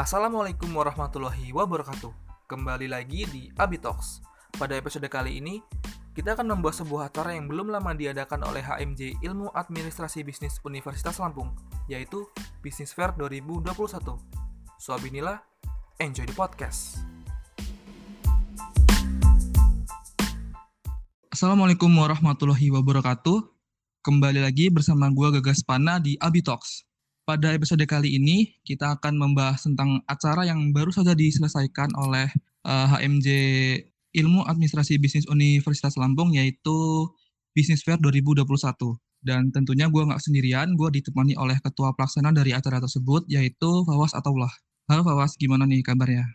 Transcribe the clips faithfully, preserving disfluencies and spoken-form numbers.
Assalamualaikum warahmatullahi wabarakatuh. Kembali lagi di Abi Talks. Pada episode kali ini, kita akan membahas sebuah acara yang belum lama diadakan oleh H M J Ilmu Administrasi Bisnis Universitas Lampung, yaitu Business Fair dua ribu dua puluh satu. So, Abi Unila, enjoy the podcast. Assalamualaikum warahmatullahi wabarakatuh. Kembali lagi bersama gue Gagaspana di Abi Talks. Pada episode kali ini, kita akan membahas tentang acara yang baru saja diselesaikan oleh uh, H M J Ilmu Administrasi Bisnis Universitas Lampung, yaitu Business Fair dua ribu dua puluh satu. Dan tentunya gue nggak sendirian, gue ditemani oleh ketua pelaksana dari acara tersebut, yaitu Fawaz Ataullah. Halo Fawaz, gimana nih kabarnya?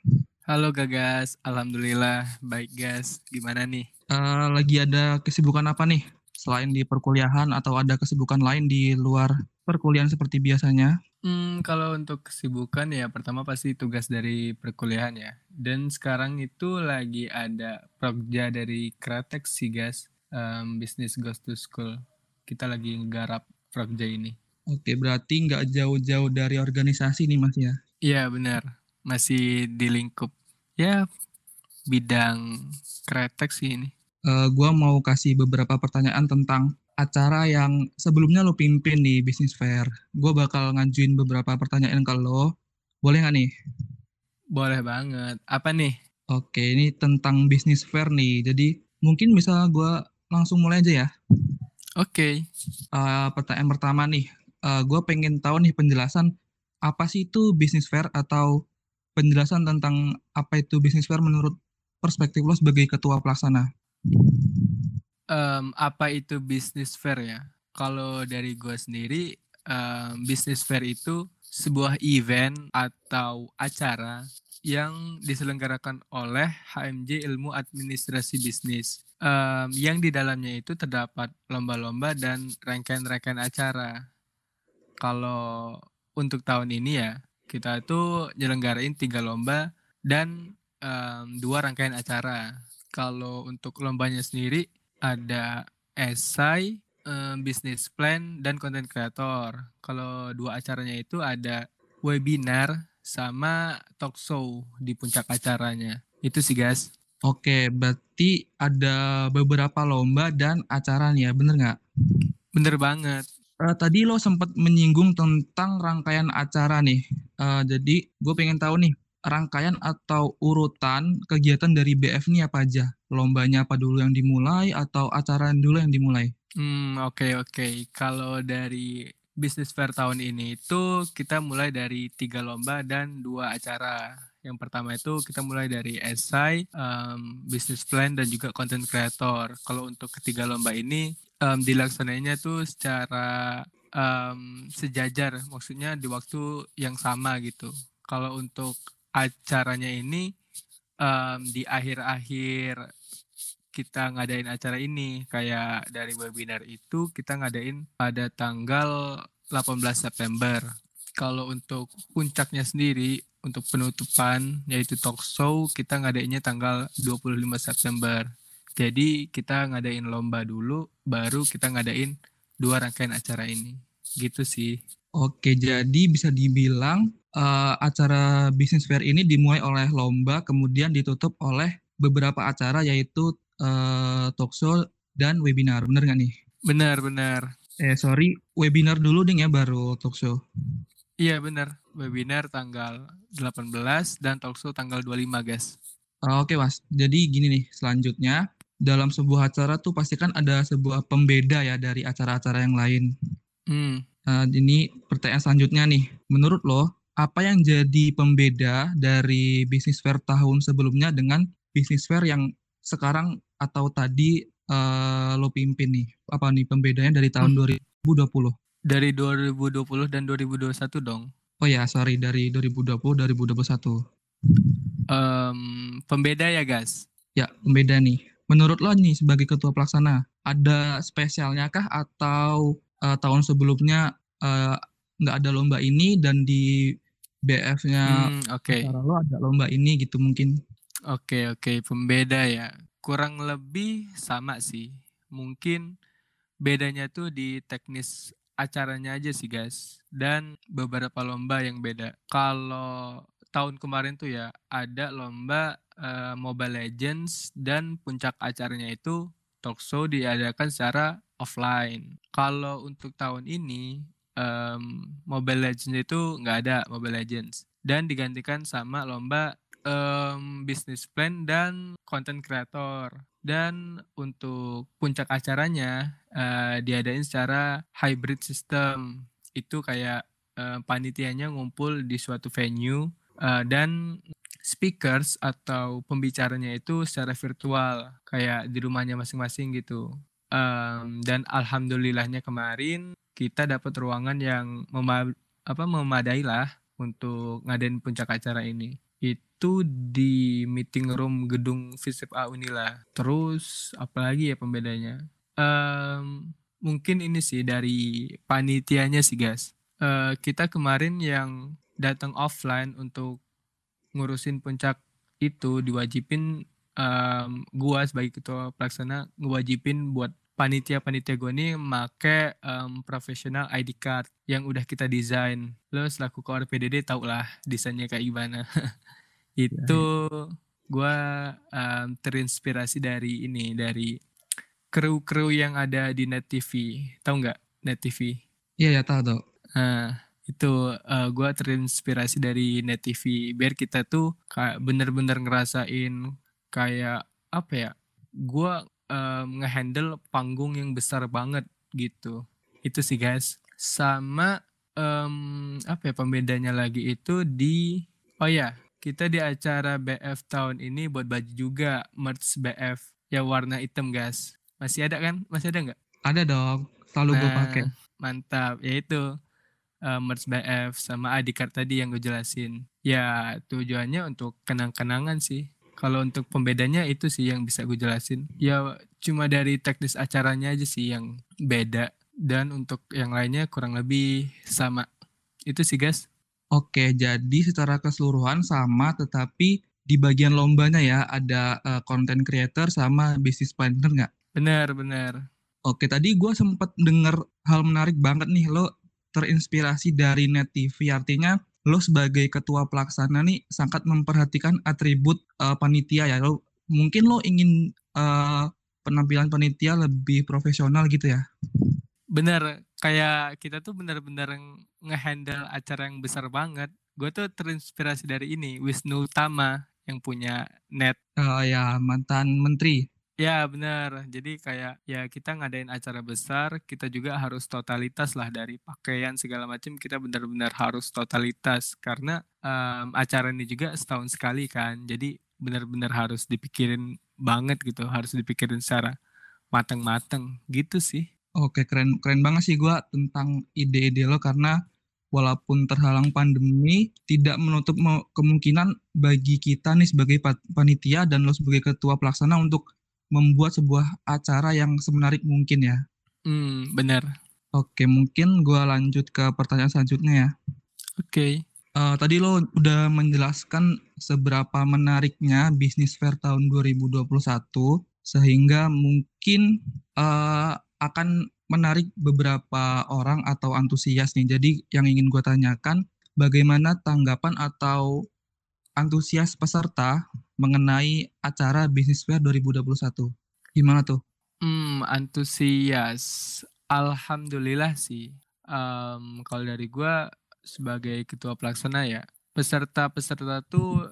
Halo Gagas, alhamdulillah baik Gas. Gimana nih? Uh, lagi ada kesibukan apa nih? Selain di perkuliahan atau ada kesibukan lain di luar perkuliahan seperti biasanya? Hmm, kalau untuk kesibukan ya pertama pasti tugas dari perkuliahan ya. Dan sekarang itu lagi ada progja dari Kratex sih guys. Um, Business goes to school. Kita lagi nggarap progja ini. Oke, berarti nggak jauh-jauh dari organisasi nih mas ya? Iya benar. Masih di lingkup ya bidang Kratex sih ini. Uh, gue mau kasih beberapa pertanyaan tentang acara yang sebelumnya lo pimpin di Business Fair. Gue bakal ngajuin beberapa pertanyaan ke lo. Boleh gak nih? Boleh banget. Apa nih? Oke, ini tentang Business Fair nih. Jadi mungkin bisa gue langsung mulai aja ya. Oke. Okay. Uh, pertanyaan pertama nih. Uh, gue pengen tahu nih penjelasan apa sih itu Business Fair atau penjelasan tentang apa itu Business Fair menurut perspektif lo sebagai ketua pelaksana. Um, apa itu Business Fair ya? Kalau dari gue sendiri, um, Business Fair itu sebuah event atau acara yang diselenggarakan oleh H M J Ilmu Administrasi Bisnis, um, yang di dalamnya itu terdapat lomba-lomba dan rangkaian-rangkaian acara. Kalau untuk tahun ini ya, kita itu nyelenggarain tiga lomba dan um, dua rangkaian acara. Kalau untuk lombanya sendiri ada esai, um, business plan, dan content creator. Kalau dua acaranya itu ada webinar sama talk show di puncak acaranya. Itu sih guys. Oke, berarti ada beberapa lomba dan acaranya, bener nggak? Bener banget. Uh, tadi lo sempat menyinggung tentang rangkaian acara nih. Uh, jadi gue pengen tahu nih, rangkaian atau urutan kegiatan dari B F ini apa aja? Lombanya apa dulu yang dimulai atau acara dulu yang dimulai? Hmm, oke, okay, oke. Okay. Kalau dari Business Fair tahun ini itu kita mulai dari tiga lomba dan dua acara. Yang pertama itu kita mulai dari esai, um, business plan, dan juga content creator. Kalau untuk ketiga lomba ini um, dilaksanainya tuh secara um, sejajar, maksudnya di waktu yang sama gitu. Kalau untuk acaranya ini um, di akhir-akhir kita ngadain acara ini, kayak dari webinar itu kita ngadain pada tanggal delapan belas September. Kalau untuk puncaknya sendiri, untuk penutupan yaitu talk show, kita ngadainnya tanggal dua puluh lima September. Jadi kita ngadain lomba dulu, baru kita ngadain dua rangkaian acara ini. Gitu sih. Oke, jadi bisa dibilang Uh, acara Business Fair ini dimulai oleh lomba, kemudian ditutup oleh beberapa acara yaitu uh, talk show dan webinar. Bener nggak nih? Bener, bener. Eh sorry, webinar dulu ding ya baru talk show. Iya bener, webinar tanggal delapan belas dan talk show tanggal dua puluh lima guys. Uh, Oke okay, mas, jadi gini nih selanjutnya. Dalam sebuah acara tuh pastikan ada sebuah pembeda ya dari acara-acara yang lain. Hmm. Uh, ini pertanyaan selanjutnya nih. Menurut lo, apa yang jadi pembeda dari Business Fair tahun sebelumnya dengan Business Fair yang sekarang atau tadi uh, lo pimpin nih? Apa nih pembedanya dari tahun hmm. dua ribu dua puluh? Dari dua ribu dua puluh dan dua ribu dua puluh satu dong. Oh ya, sorry. Dari dua ribu dua puluh, dua ribu dua puluh satu. Um, pembeda ya, guys? Ya, pembeda nih. Menurut lo nih sebagai ketua pelaksana, ada spesialnya kah atau uh, tahun sebelumnya uh, nggak ada lomba ini dan di B F-nya hmm, okay. Acara lo ada lomba ini gitu mungkin. Oke, okay, oke. Okay. Pembeda ya. Kurang lebih sama sih. Mungkin bedanya tuh di teknis acaranya aja sih guys. Dan beberapa lomba yang beda. Kalau tahun kemarin tuh ya ada lomba uh, Mobile Legends dan puncak acaranya itu talkshow diadakan secara offline. Kalau untuk tahun ini um, Mobile Legends itu nggak ada Mobile Legends dan digantikan sama lomba um, Business Plan dan Content Creator. Dan untuk puncak acaranya uh, diadain secara hybrid system. Itu kayak uh, panitianya ngumpul di suatu venue uh, dan speakers atau pembicaranya itu secara virtual kayak di rumahnya masing-masing gitu. Um, dan alhamdulillahnya kemarin kita dapat ruangan yang mema- apa memadai lah untuk ngadain puncak acara ini. Itu di meeting room gedung Visip A Unila. Terus apalagi ya pembedanya? Um, mungkin ini sih dari panitianya sih guys. Uh, kita kemarin yang datang offline untuk ngurusin puncak itu diwajibin, um, gua sebagai ketua pelaksana ngewajibin buat panitia-panitia gue ini make um, professional I D card yang udah kita desain. Lo selaku keluar P D D tau lah desainnya kayak gimana. Itu gue um, terinspirasi dari ini, dari kru-kru yang ada di Net T V. Tau nggak Net T V? Iya, ya tau tau. Nah, itu uh, gue terinspirasi dari Net T V. Biar kita tuh kayak bener-bener ngerasain kayak apa ya? Gue Um, ngehandle panggung yang besar banget gitu. Itu sih guys. Sama um, apa ya pembedanya lagi itu di oh ya, kita di acara B F tahun ini buat baju juga, merch B F ya warna hitam guys. Masih ada kan? Masih ada enggak? Ada dong. Selalu nah, gue pakai. Mantap. Yaitu uh, merch B F sama adikar tadi yang gue jelasin. Ya tujuannya untuk kenang-kenangan sih. Kalau untuk pembedanya itu sih yang bisa gue jelasin. Ya cuma dari teknis acaranya aja sih yang beda. Dan untuk yang lainnya kurang lebih sama. Itu sih guys. Oke, jadi secara keseluruhan sama, tetapi di bagian lombanya ya ada uh, content creator sama business planner nggak? Benar, benar. Oke, tadi gue sempat denger hal menarik banget nih. Lo terinspirasi dari Net T V, artinya lo sebagai ketua pelaksana nih sangat memperhatikan atribut uh, panitia ya. Lo mungkin lo ingin uh, penampilan panitia lebih profesional gitu ya. Bener, kayak kita tuh benar-benar ngehandle acara yang besar banget. Gue tuh terinspirasi dari ini Wisnu Utama yang punya Net. Oh uh, ya, mantan menteri. Ya benar, jadi kayak ya kita ngadain acara besar, kita juga harus totalitas lah dari pakaian segala macam, kita benar-benar harus totalitas karena um, acara ini juga setahun sekali kan, jadi benar-benar harus dipikirin banget gitu, harus dipikirin secara matang-matang gitu sih. Oke, keren keren banget sih gue tentang ide-ide lo karena walaupun terhalang pandemi, tidak menutup kemungkinan bagi kita nih sebagai panitia dan lo sebagai ketua pelaksana untuk membuat sebuah acara yang semenarik mungkin ya. Hmm, benar. Oke, mungkin gue lanjut ke pertanyaan selanjutnya ya. Oke. Okay. Uh, tadi lo udah menjelaskan seberapa menariknya Business Fair tahun dua ribu dua puluh satu, sehingga mungkin uh, akan menarik beberapa orang atau antusias nih. Jadi yang ingin gue tanyakan, bagaimana tanggapan atau antusias peserta mengenai acara Business Fair dua ribu dua puluh satu. Gimana tuh? Hmm, antusias. Alhamdulillah sih. Um, kalau dari gue sebagai ketua pelaksana ya, peserta-peserta tuh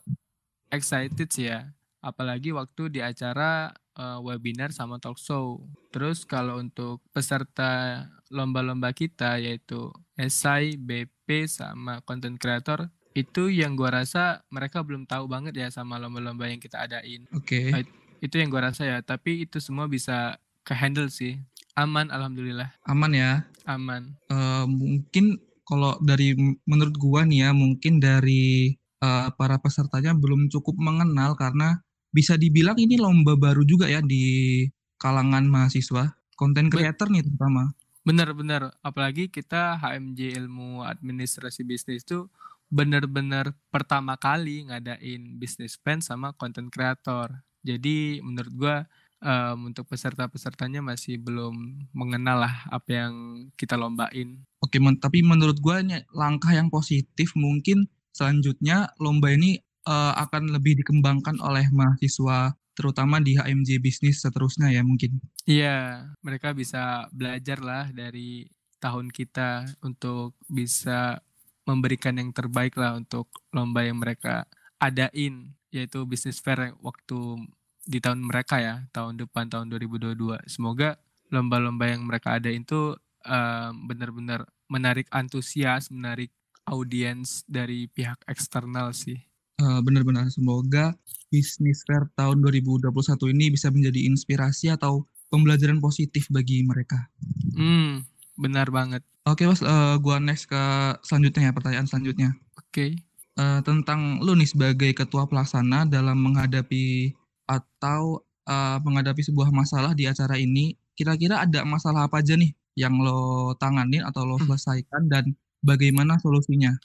excited sih ya. Apalagi waktu di acara uh, webinar sama talk show. Terus kalau untuk peserta lomba-lomba kita yaitu S I, B P, sama content creator, itu yang gue rasa mereka belum tahu banget ya sama lomba-lomba yang kita adain. Oke. Okay. Itu yang gue rasa ya. Tapi itu semua bisa kehandle sih. Aman, alhamdulillah. Aman ya. Aman. Uh, mungkin kalau dari menurut gue nih ya, mungkin dari uh, para pesertanya belum cukup mengenal karena bisa dibilang ini lomba baru juga ya di kalangan mahasiswa, content creator nih terutama. Benar-benar. Apalagi kita H M J Ilmu Administrasi Bisnis itu benar-benar pertama kali ngadain business plan sama content creator. Jadi menurut gue um, untuk peserta-pesertanya masih belum mengenal lah apa yang kita lombain. Oke, men- tapi menurut gue langkah yang positif mungkin selanjutnya lomba ini uh, akan lebih dikembangkan oleh mahasiswa terutama di H M J bisnis seterusnya ya mungkin. Iya, mereka bisa belajar lah dari tahun kita untuk bisa memberikan yang terbaik lah untuk lomba yang mereka adain, yaitu Business Fair waktu di tahun mereka ya, tahun depan, tahun dua ribu dua puluh dua. Semoga lomba-lomba yang mereka adain tuh um, benar-benar menarik antusias, menarik audiens dari pihak eksternal sih. Uh, benar-benar, semoga Business Fair tahun dua ribu dua puluh satu ini bisa menjadi inspirasi atau pembelajaran positif bagi mereka. Hmm, benar banget. Oke, okay, Mas, uh, gua next ke selanjutnya ya, pertanyaan selanjutnya. Oke. Okay. Uh, tentang lu nih sebagai ketua pelaksana dalam menghadapi atau uh, menghadapi sebuah masalah di acara ini, kira-kira ada masalah apa aja nih yang lo tanganin atau lo selesaikan dan bagaimana solusinya?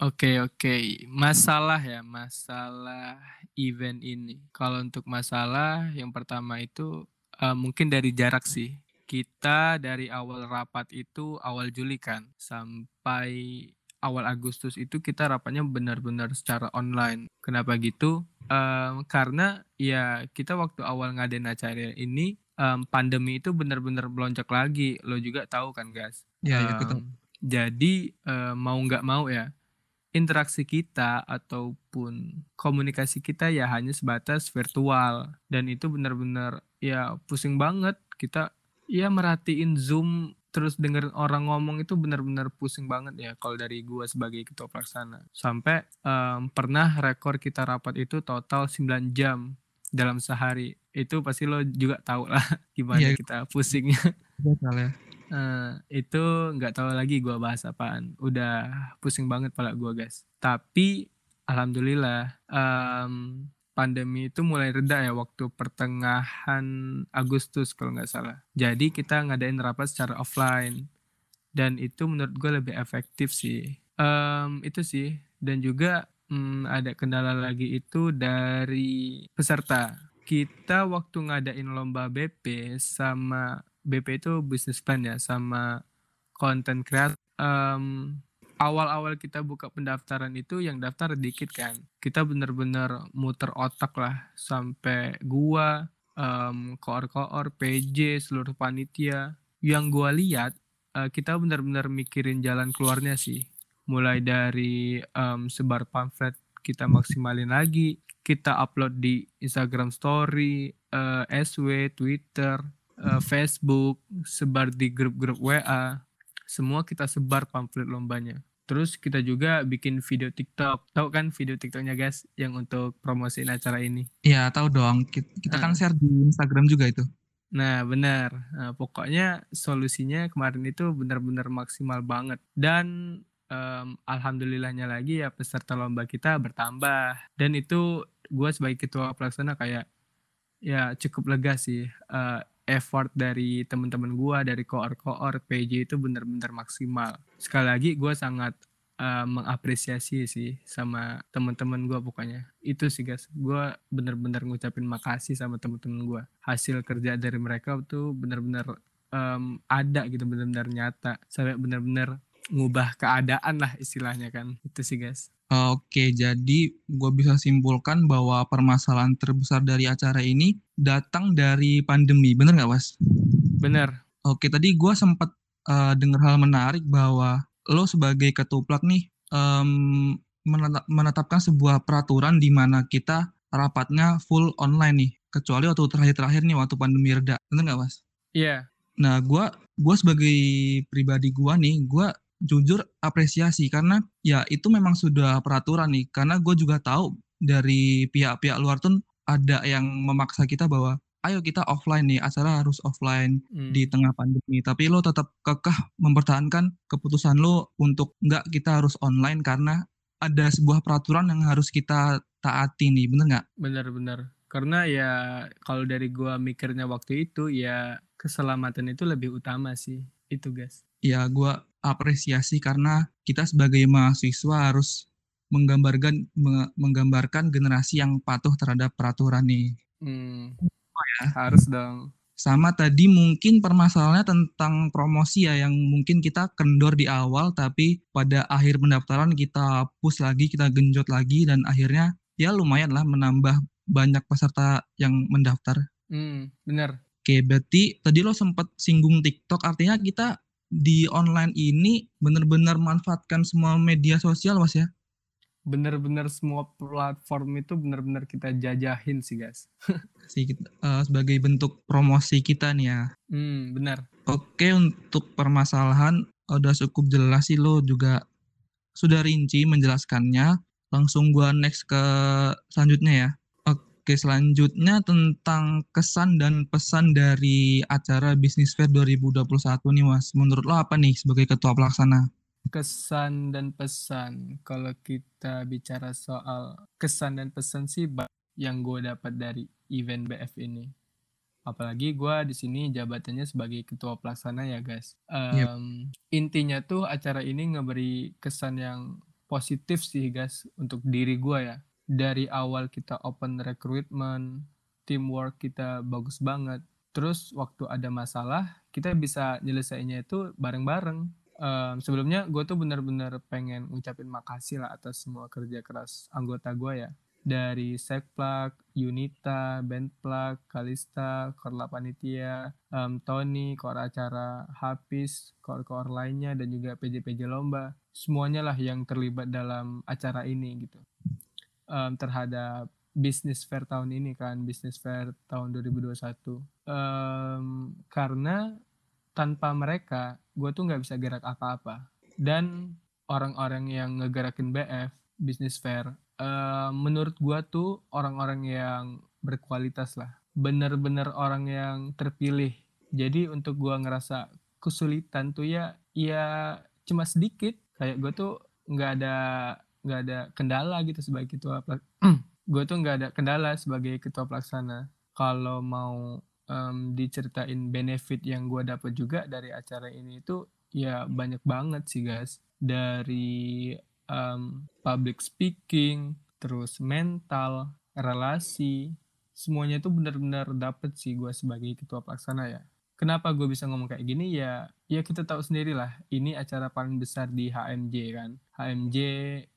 Oke, oke. Masalah ya, masalah event ini. Kalau untuk masalah, yang pertama itu uh, mungkin dari jarak sih. Kita dari awal rapat itu awal Juli kan, sampai awal Agustus itu kita rapatnya benar-benar secara online. Kenapa gitu? Um, karena ya kita waktu awal ngadain acara ini, um, pandemi itu benar-benar melonjak lagi. Lo juga tahu kan, guys? Ya, um, ya aku tahu. Jadi um, mau nggak mau ya, interaksi kita ataupun komunikasi kita ya hanya sebatas virtual. Dan itu benar-benar ya pusing banget. Kita ya merhatiin Zoom terus dengerin orang ngomong itu benar-benar pusing banget ya kalau dari gue sebagai ketua pelaksana. Sampai um, pernah rekor kita rapat itu total sembilan jam dalam sehari. Itu pasti lo juga tahu lah gimana ya, kita pusingnya. Betul ya. uh, itu nggak tahu lagi gue bahas apaan. Udah pusing banget pala gue guys. Tapi alhamdulillah um, pandemi itu mulai reda ya waktu pertengahan Agustus kalau nggak salah. Jadi kita ngadain rapat secara offline. Dan itu menurut gue lebih efektif sih. Um, itu sih. Dan juga um, ada kendala lagi itu dari peserta. Kita waktu ngadain lomba B P sama B P itu business plan ya. Sama content creator. Um, Awal-awal kita buka pendaftaran itu yang daftar dikit kan. Kita bener-bener muter otak lah. Sampai gua, um, koor-koor, P J, seluruh panitia. Yang gua lihat, uh, kita bener-bener mikirin jalan keluarnya sih. Mulai dari um, sebar pamflet kita maksimalin lagi. Kita upload di Instagram Story, uh, S W, Twitter, uh, Facebook, sebar di grup-grup W A. Semua kita sebar pamflet lombanya. Terus kita juga bikin video TikTok. Tahu kan video TikToknya guys yang untuk promosiin acara ini? Iya, tahu dong. Kita nah. kan share di Instagram juga itu. Nah, benar. Nah, pokoknya solusinya kemarin itu benar-benar maksimal banget. Dan um, alhamdulillahnya lagi ya peserta lomba kita bertambah. Dan itu gue sebagai ketua pelaksana kayak ya cukup lega sih. Uh, effort dari teman-teman gue, dari koor-koor, P J itu benar-benar maksimal. Sekali lagi gue sangat uh, mengapresiasi sih sama teman-teman gue pokoknya. Itu sih guys, gue benar-benar ngucapin makasih sama teman-teman gue. Hasil kerja dari mereka tuh benar-benar um, ada gitu, benar-benar nyata. Sampai benar-benar ngubah keadaan lah istilahnya kan. Itu sih guys. Oke, jadi gue bisa simpulkan bahwa permasalahan terbesar dari acara ini datang dari pandemi, bener nggak, Mas? Bener. Oke, tadi gue sempat uh, dengar hal menarik bahwa lo sebagai ketuplak nih um, menetapkan sebuah peraturan di mana kita rapatnya full online nih, kecuali waktu terakhir-terakhir nih waktu pandemi reda, bener nggak, Mas? Iya. Yeah. Nah, gue gue sebagai pribadi gue nih, gue jujur apresiasi karena ya itu memang sudah peraturan nih, karena gue juga tahu dari pihak-pihak luar tuh ada yang memaksa kita bahwa ayo kita offline nih, acara harus offline hmm. di tengah pandemi, tapi lo tetap kekeh mempertahankan keputusan lo untuk enggak kita harus online karena ada sebuah peraturan yang harus kita taati nih, bener nggak? Bener-bener, karena ya kalau dari gue mikirnya waktu itu ya keselamatan itu lebih utama sih, itu guys. Ya gue apresiasi karena kita sebagai mahasiswa harus menggambarkan me, menggambarkan generasi yang patuh terhadap peraturan nih. Hmm, oh ya. Harus dong. Sama tadi mungkin permasalahannya tentang promosi ya, yang mungkin kita kendor di awal tapi pada akhir pendaftaran kita push lagi, kita genjot lagi, dan akhirnya ya lumayan lah menambah banyak peserta yang mendaftar. Hmm, benar. Oke, berarti tadi lo sempat singgung TikTok, artinya kita di online ini benar-benar manfaatkan semua media sosial, Mas ya? Bener-bener semua platform itu bener-bener kita jajahin sih guys. Sebagai bentuk promosi kita nih ya. Hmm, benar. Oke, untuk permasalahan udah cukup jelas sih, lo juga sudah rinci menjelaskannya. Langsung gua next ke selanjutnya ya. Oke, selanjutnya tentang kesan dan pesan dari acara Business Fair dua ribu dua puluh satu nih Mas. Menurut lo apa nih sebagai ketua pelaksana? Kesan dan pesan, kalau kita bicara soal kesan dan pesan sih yang gue dapat dari event B F ini, apalagi gue di sini jabatannya sebagai ketua pelaksana ya guys. Um, yep. Intinya tuh acara ini ngeberi kesan yang positif sih guys untuk diri gue ya. Dari awal kita open recruitment, teamwork kita bagus banget. Terus waktu ada masalah kita bisa nyelesainnya itu bareng-bareng. Um, sebelumnya gue tuh benar-benar pengen ngucapin makasih lah atas semua kerja keras anggota gue ya, dari Sekplak, Yunita, Benplak, Kalista, Korla Panitia, um, Tony, Kor Acara, Hafiz, Kor-Kor lainnya, dan juga P J P J Lomba, semuanya lah yang terlibat dalam acara ini gitu. Um, terhadap Business Fair tahun ini kan, Business Fair tahun dua ribu dua puluh satu, um, karena tanpa mereka, gue tuh nggak bisa gerak apa-apa. Dan orang-orang yang ngegerakin B F, Business Fair, uh, menurut gue tuh orang-orang yang berkualitas lah. Bener-bener orang yang terpilih. Jadi untuk gue ngerasa kesulitan tuh ya, ya cuma sedikit. Kayak gue tuh nggak ada nggak ada kendala gitu sebagai ketua pelaksana. Gue tuh nggak ada kendala sebagai ketua pelaksana. Kalau mau Um, diceritain benefit yang gue dapat juga dari acara ini itu ya banyak banget sih guys, dari um, public speaking, terus mental, relasi, semuanya itu benar-benar dapat sih gue sebagai ketua pelaksana ya. Kenapa gue bisa ngomong kayak gini ya, ya kita tahu sendirilah, ini acara paling besar di H M J kan, H M J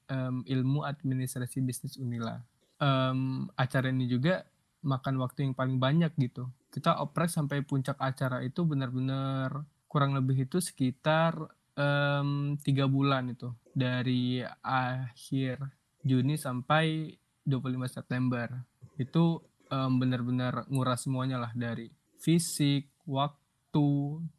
um, Ilmu Administrasi Bisnis Unila. Um, acara ini juga makan waktu yang paling banyak gitu. Kita oprek sampai puncak acara itu benar-benar kurang lebih itu sekitar um, tiga bulan itu. Dari akhir Juni sampai dua puluh lima September. Itu um, benar-benar nguras semuanya lah, dari fisik, waktu,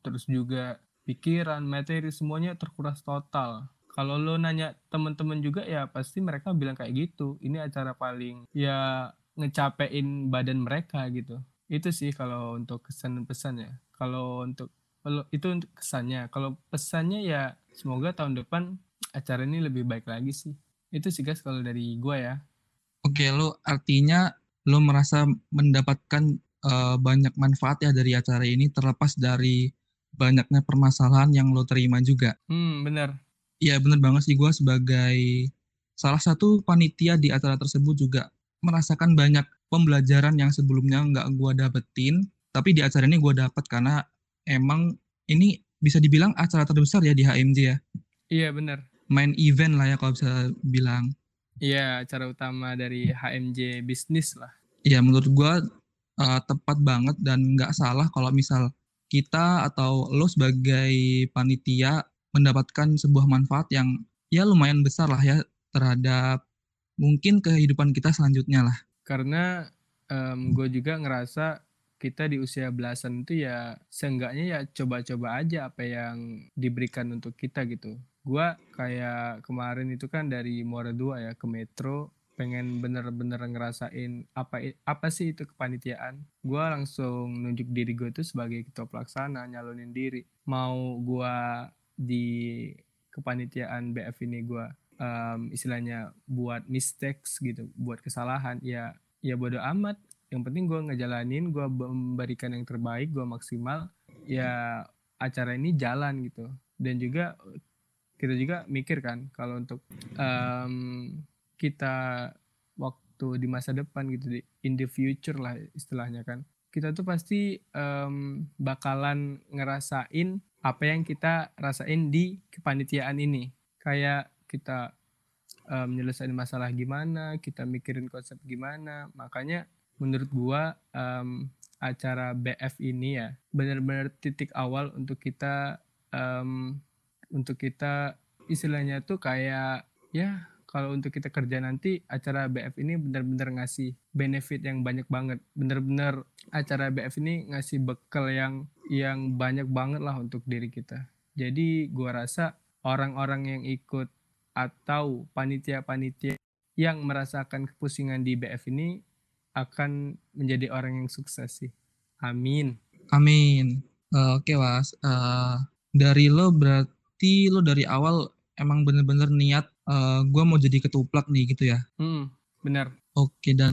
terus juga pikiran, materi, semuanya terkuras total. Kalau lo nanya teman-teman juga ya pasti mereka bilang kayak gitu. Ini acara paling ya ngecapein badan mereka gitu. Itu sih kalau untuk kesan dan pesannya. Kalau untuk itu untuk kesannya. Kalau pesannya ya semoga tahun depan acara ini lebih baik lagi sih. Itu sih guys kalau dari gue ya. Oke, lo artinya lo merasa mendapatkan uh, banyak manfaat ya dari acara ini, terlepas dari banyaknya permasalahan yang lo terima juga. Hmm, benar. Iya benar banget sih, gue sebagai salah satu panitia di acara tersebut juga merasakan banyak pembelajaran yang sebelumnya nggak gue dapetin, tapi di acara ini gue dapet karena emang ini bisa dibilang acara terbesar ya di H M J ya. Iya benar. Main event lah ya kalau bisa bilang. Iya, acara utama dari H M J bisnis lah. Iya, menurut gue uh, tepat banget dan nggak salah kalau misal kita atau lo sebagai panitia mendapatkan sebuah manfaat yang ya lumayan besar lah ya terhadap mungkin kehidupan kita selanjutnya lah. Karena um, gue juga ngerasa kita di usia belasan itu ya seenggaknya ya coba-coba aja apa yang diberikan untuk kita gitu. Gue kayak kemarin itu kan dari Muara dua ya ke Metro, pengen bener-bener ngerasain apa apa sih itu kepanitiaan. Gue langsung nunjuk diri gue tuh sebagai ketua pelaksana, nyalonin diri. Mau gue di kepanitiaan B F ini gue Um, istilahnya buat mistakes gitu, buat kesalahan, ya ya bodo amat, yang penting gue ngejalanin, gue memberikan yang terbaik, gue maksimal, ya acara ini jalan gitu. Dan juga kita juga mikir kan kalau untuk um, kita waktu di masa depan gitu, in the future lah istilahnya kan, kita tuh pasti um, bakalan ngerasain apa yang kita rasain di kepanitiaan ini. Kayak kita um, menyelesaikan masalah gimana, kita mikirin konsep gimana. Makanya menurut gua um, acara B F ini ya benar-benar titik awal untuk kita um, untuk kita istilahnya tuh kayak ya kalau untuk kita kerja nanti, acara B F ini benar-benar ngasih benefit yang banyak banget. Benar-benar acara B F ini ngasih bekal yang yang banyak banget lah untuk diri kita. Jadi gua rasa orang-orang yang ikut atau panitia-panitia yang merasakan kepusingan di B F ini akan menjadi orang yang sukses sih. Amin. Amin. Uh, Oke, okay, Was. Uh, dari lo berarti lo dari awal emang bener-bener niat Uh, gue mau jadi ketuplak nih gitu ya. Hmm, benar. Oke, dan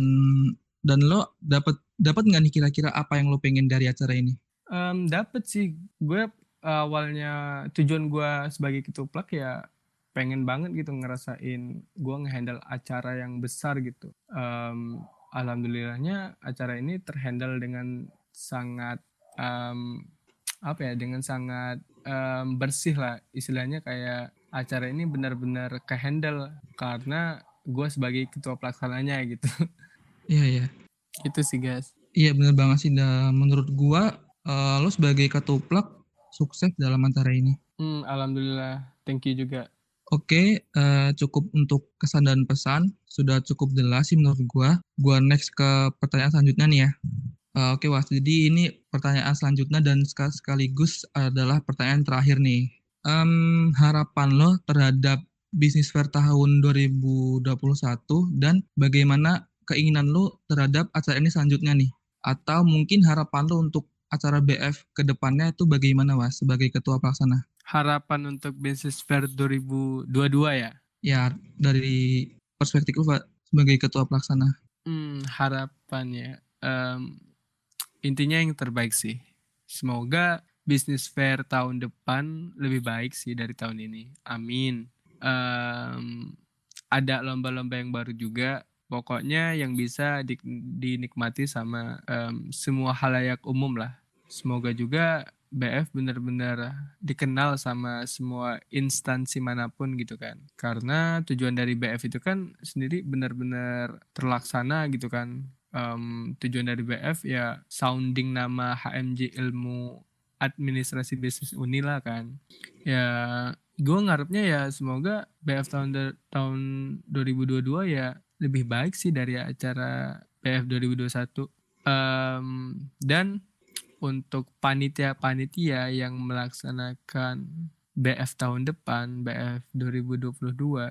dan lo dapat dapat nggak nih kira-kira apa yang lo pengen dari acara ini? Um, dapat sih. Gue awalnya tujuan gue sebagai ketuplak ya pengen banget gitu ngerasain gue ngehandle acara yang besar gitu. Um, alhamdulillahnya acara ini terhandle dengan sangat um, apa ya? Dengan sangat um, bersih lah. Istilahnya kayak acara ini benar-benar kehandle karena gue sebagai ketua pelaksananya gitu. Iya, iya. Itu sih, guys. Iya, benar banget sih. Nah, menurut gue, uh, lo sebagai ketuplak sukses dalam acara ini. Hmm, alhamdulillah. Thank you juga. Oke, okay, uh, cukup untuk kesan dan pesan. Sudah cukup jelas sih menurut gue. Gue next ke pertanyaan selanjutnya nih ya. Uh, Oke, okay, Was. Jadi ini pertanyaan selanjutnya dan sekaligus adalah pertanyaan terakhir nih. Um, harapan lo terhadap Business Fair tahun dua ribu dua puluh satu dan bagaimana keinginan lo terhadap acara ini selanjutnya nih, atau mungkin harapan lo untuk acara B F ke depannya itu bagaimana, Was, sebagai ketua pelaksana? Harapan untuk Business Fair dua ribu dua puluh dua ya? Ya, dari perspektif lo sebagai ketua pelaksana. Hmm, harapannya um, intinya yang terbaik sih. Semoga Business Fair tahun depan lebih baik sih dari tahun ini. Amin. Um, ada lomba-lomba yang baru juga. Pokoknya yang bisa di, dinikmati sama um, semua halayak umum lah. Semoga juga B F benar-benar dikenal sama semua instansi manapun gitu kan. Karena tujuan dari B F itu kan sendiri benar-benar terlaksana gitu kan. Um, tujuan dari B F ya sounding nama H M J Ilmu Administrasi Bisnis Unila kan. Ya, gue ngarepnya ya semoga B F tahun de- tahun dua ribu dua puluh dua ya lebih baik sih dari acara B F dua ribu dua puluh satu. Um, dan untuk panitia-panitia yang melaksanakan B F tahun depan, B F dua ribu dua puluh dua,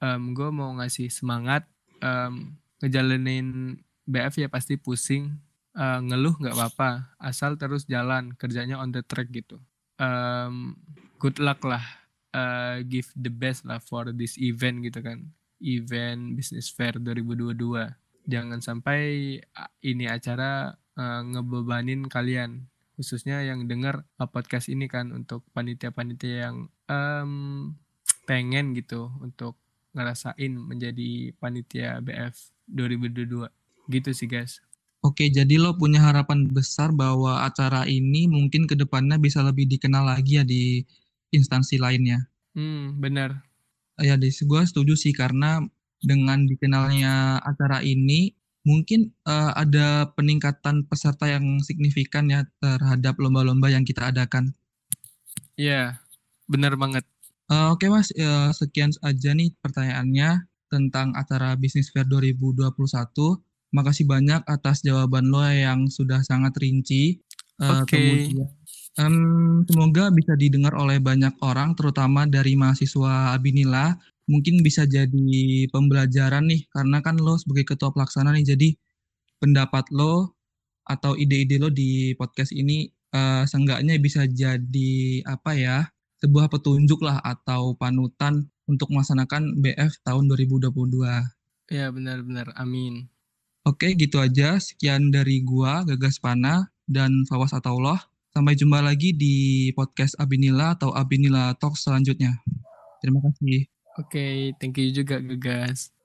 um, gue mau ngasih semangat. Um, ngejalanin B F ya pasti pusing. Uh, ngeluh nggak apa-apa, asal terus jalan, kerjanya on the track gitu. Um, good luck lah, uh, give the best lah for this event gitu kan, event Business Fair dua ribu dua puluh dua. Jangan sampai ini acara uh, ngebebanin kalian, khususnya yang dengar podcast ini kan, untuk panitia-panitia yang um, pengen gitu untuk ngerasain menjadi panitia B F dua ribu dua puluh dua. Gitu sih, guys. Oke, jadi lo punya harapan besar bahwa acara ini mungkin ke depannya bisa lebih dikenal lagi ya di instansi lainnya. Hmm, benar. Ya, gue setuju sih karena dengan dikenalnya acara ini mungkin uh, ada peningkatan peserta yang signifikan ya terhadap lomba-lomba yang kita adakan. Iya, benar banget. Uh, Oke, Mas, uh, sekian aja nih pertanyaannya tentang acara Business Fair dua ribu dua puluh satu. Makasih banyak atas jawaban lo yang sudah sangat rinci. Oke. Okay. Uh, um, semoga bisa didengar oleh banyak orang, terutama dari mahasiswa Abi Unila. Mungkin bisa jadi pembelajaran nih, karena kan lo sebagai ketua pelaksana nih, jadi pendapat lo atau ide-ide lo di podcast ini uh, seenggaknya bisa jadi apa ya, sebuah petunjuk lah atau panutan untuk melaksanakan B F tahun dua ribu dua puluh dua. Ya, benar-benar. Amin. Oke, gitu aja. Sekian dari gua, Gagaspana, dan Fawaz Ataullah. Sampai jumpa lagi di podcast Abi Unila atau Abi Unila Talk selanjutnya. Terima kasih. Oke, thank you juga, Gagas.